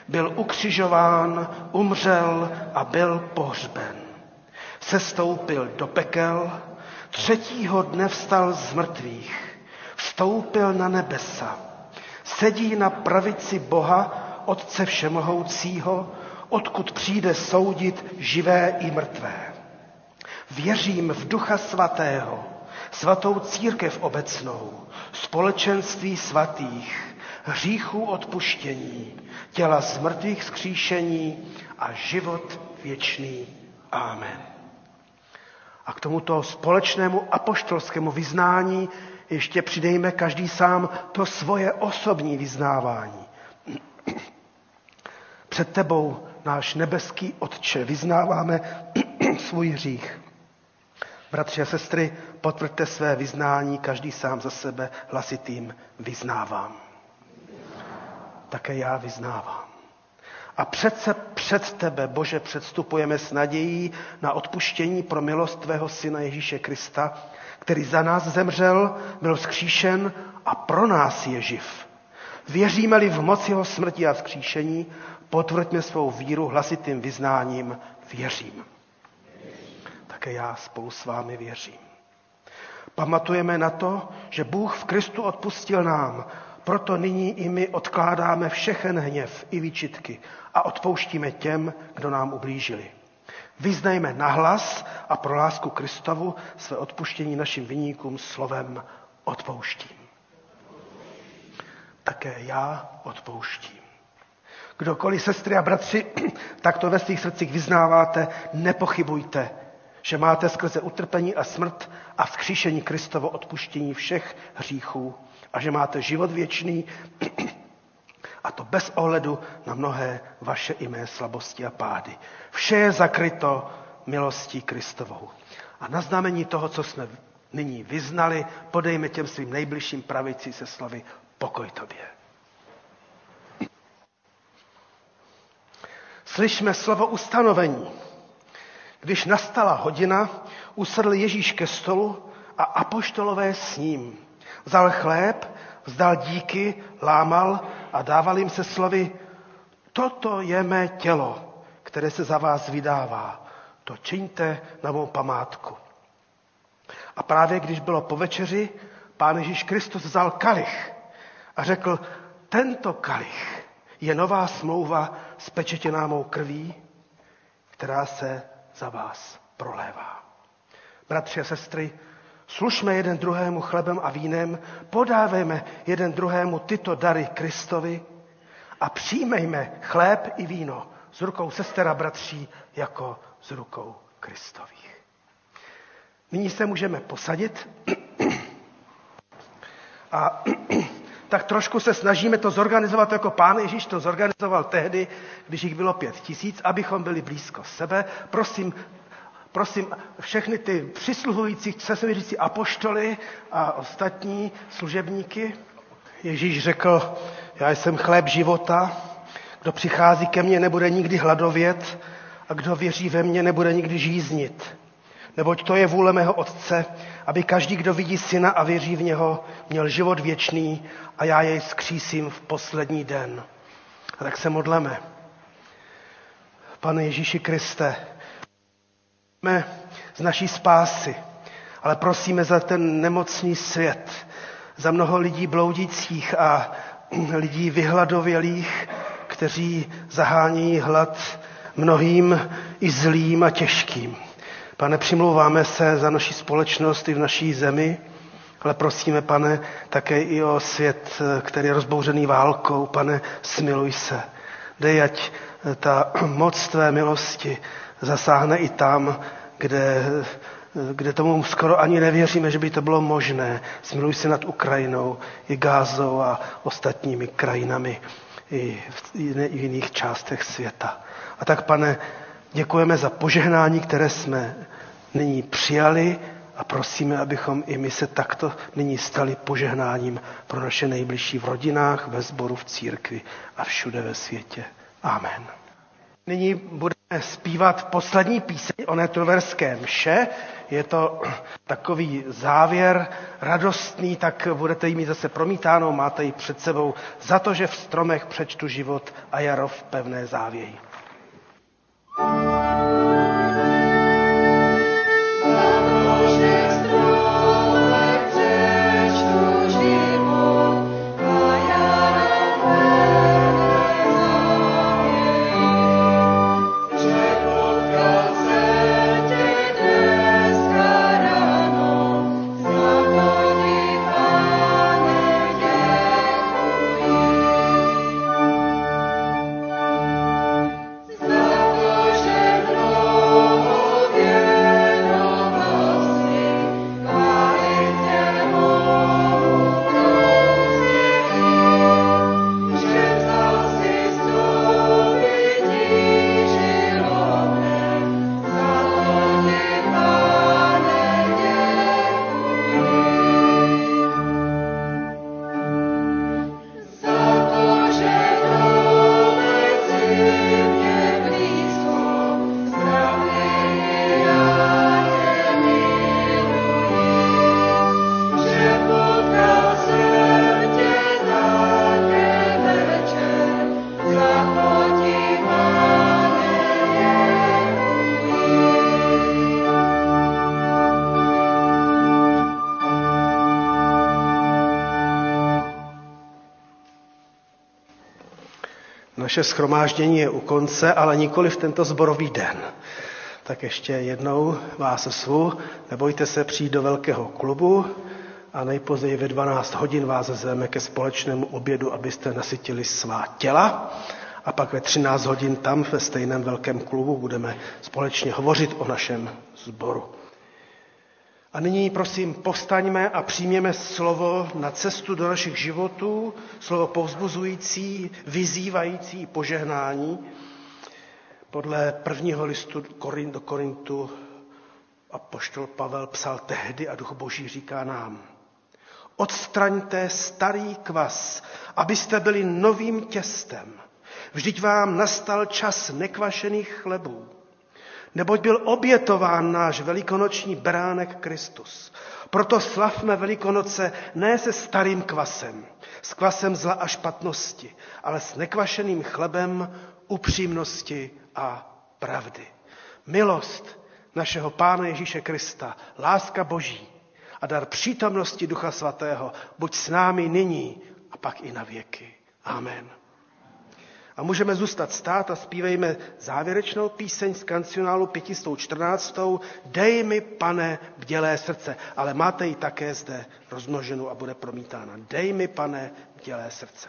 byl ukřižován, umřel a byl pohřben. Sestoupil do pekel, třetího dne vstal z mrtvých, vstoupil na nebesa, sedí na pravici Boha, Otce všemohoucího, odkud přijde soudit živé i mrtvé. Věřím v Ducha Svatého, svatou církev obecnou, společenství svatých, hříchů odpuštění, těla z mrtvých vzkříšení a život věčný. Amen. A k tomuto společnému apoštolskému vyznání ještě přidejme každý sám to svoje osobní vyznávání. Před tebou, náš nebeský Otče, vyznáváme svůj hřích. Bratři a sestry, potvrďte své vyznání, každý sám za sebe hlasitým vyznávám. Také já vyznávám. A přece před tebe, Bože, předstupujeme s nadějí na odpuštění pro milost tvého syna Ježíše Krista, který za nás zemřel, byl vzkříšen a pro nás je živ. Věříme-li v moc jeho smrti a vzkříšení, potvrďme svou víru hlasitým vyznáním věřím. Také já spolu s vámi věřím. Pamatujeme na to, že Bůh v Kristu odpustil nám, proto nyní i my odkládáme všechen hněv i výčitky a odpouštíme těm, kdo nám ublížili. Vyznejme nahlas a pro lásku Kristovu své odpuštění našim viníkům slovem odpouštím. Také já odpouštím. Kdokoliv, sestry a bratři, tak to ve svých srdcích vyznáváte, nepochybujte, že máte skrze utrpení a smrt a vzkříšení Kristovo odpuštění všech hříchů a že máte život věčný, a to bez ohledu na mnohé vaše i mé slabosti a pády. Vše je zakryto milostí Kristovou. A na znamení toho, co jsme nyní vyznali, podejme těm svým nejbližším pravicí se slovy pokoj tobě. Slyšme slovo ustanovení. Když nastala hodina, usedl Ježíš ke stolu a apoštolové s ním. Vzal chléb, vzdal díky, lámal a dával jim se slovy: toto je mé tělo, které se za vás vydává. To čiňte na mou památku. A právě když bylo po večeři, Pán Ježíš Kristus vzal kalich a řekl: tento kalich je nová smlouva spečetěná mou krví, která se za vás prolévá. Bratři a sestry, služme jeden druhému chlebem a vínem, podávejme jeden druhému tyto dary Kristovi a přijmejme chléb i víno z rukou sester a bratří jako z rukou Kristových. Nyní se můžeme posadit a tak trošku se snažíme to zorganizovat, jako Pán Ježíš to zorganizoval tehdy, když jich bylo pět tisíc, abychom byli blízko sebe. Prosím, prosím všechny ty přisluhující, sesvěřící apoštoly a ostatní služebníky. Ježíš řekl: já jsem chléb života, kdo přichází ke mně, nebude nikdy hladovět a kdo věří ve mně, nebude nikdy žíznit. Neboť to je vůle mého Otce, aby každý, kdo vidí Syna a věří v něho, měl život věčný a já jej vzkřísím v poslední den. A tak se modleme. Pane Ježíši Kriste, jsme z naší spásy, ale prosíme za ten nemocný svět, za mnoho lidí bloudících a lidí vyhladovělých, kteří zahání hlad mnohým i zlým a těžkým. Pane, přimlouváme se za naši společnost i v naší zemi, ale prosíme, Pane, také i o svět, který je rozbouřený válkou. Pane, smiluj se. Dej, ať ta moc tvé milosti zasáhne i tam, kde, kde tomu skoro ani nevěříme, že by to bylo možné. Smiluj se nad Ukrajinou, i Gázou a ostatními krajinami i v jiných částech světa. A tak, Pane, děkujeme za požehnání, které jsme nyní přijali a prosíme, abychom i my se takto nyní stali požehnáním pro naše nejbližší v rodinách, ve sboru, v církvi a všude ve světě. Amen. Nyní budeme zpívat poslední píseň o netroverské mše. Je to takový závěr radostný, tak budete ji mít zase promítánou, máte ji před sebou. Za to, že v stromech přečtu život a jaro v pevné závěji. Sure. Naše shromáždění je u konce, ale nikoli v tento sborový den. Tak ještě jednou vás zvu, nebojte se přijít do velkého klubu a nejpozději ve dvanáct hodin vás zveme ke společnému obědu, abyste nasytili svá těla. A pak ve třináct hodin tam ve stejném velkém klubu budeme společně hovořit o našem sboru. A nyní, prosím, povstaňme a přijměme slovo na cestu do našich životů, slovo povzbuzující, vyzývající požehnání podle prvního listu do Korintu. Apoštol Pavel psal tehdy a Duch Boží říká nám: odstraňte starý kvas, abyste byli novým těstem. Vždyť vám nastal čas nekvašených chlebů. Neboť byl obětován náš velikonoční beránek Kristus. Proto slavme Velikonoce ne se starým kvasem, s kvasem zla a špatnosti, ale s nekvašeným chlebem upřímnosti a pravdy. Milost našeho Pána Ježíše Krista, láska Boží a dar přítomnosti Ducha Svatého buď s námi nyní a pak i na věky. Amen. A můžeme zůstat stát a zpívejme závěrečnou píseň z kancionálu pět set čtrnáct. Dej mi, Pane, bdělé srdce. Ale máte ji také zde rozmnoženou a bude promítána. Dej mi, Pane, bdělé srdce.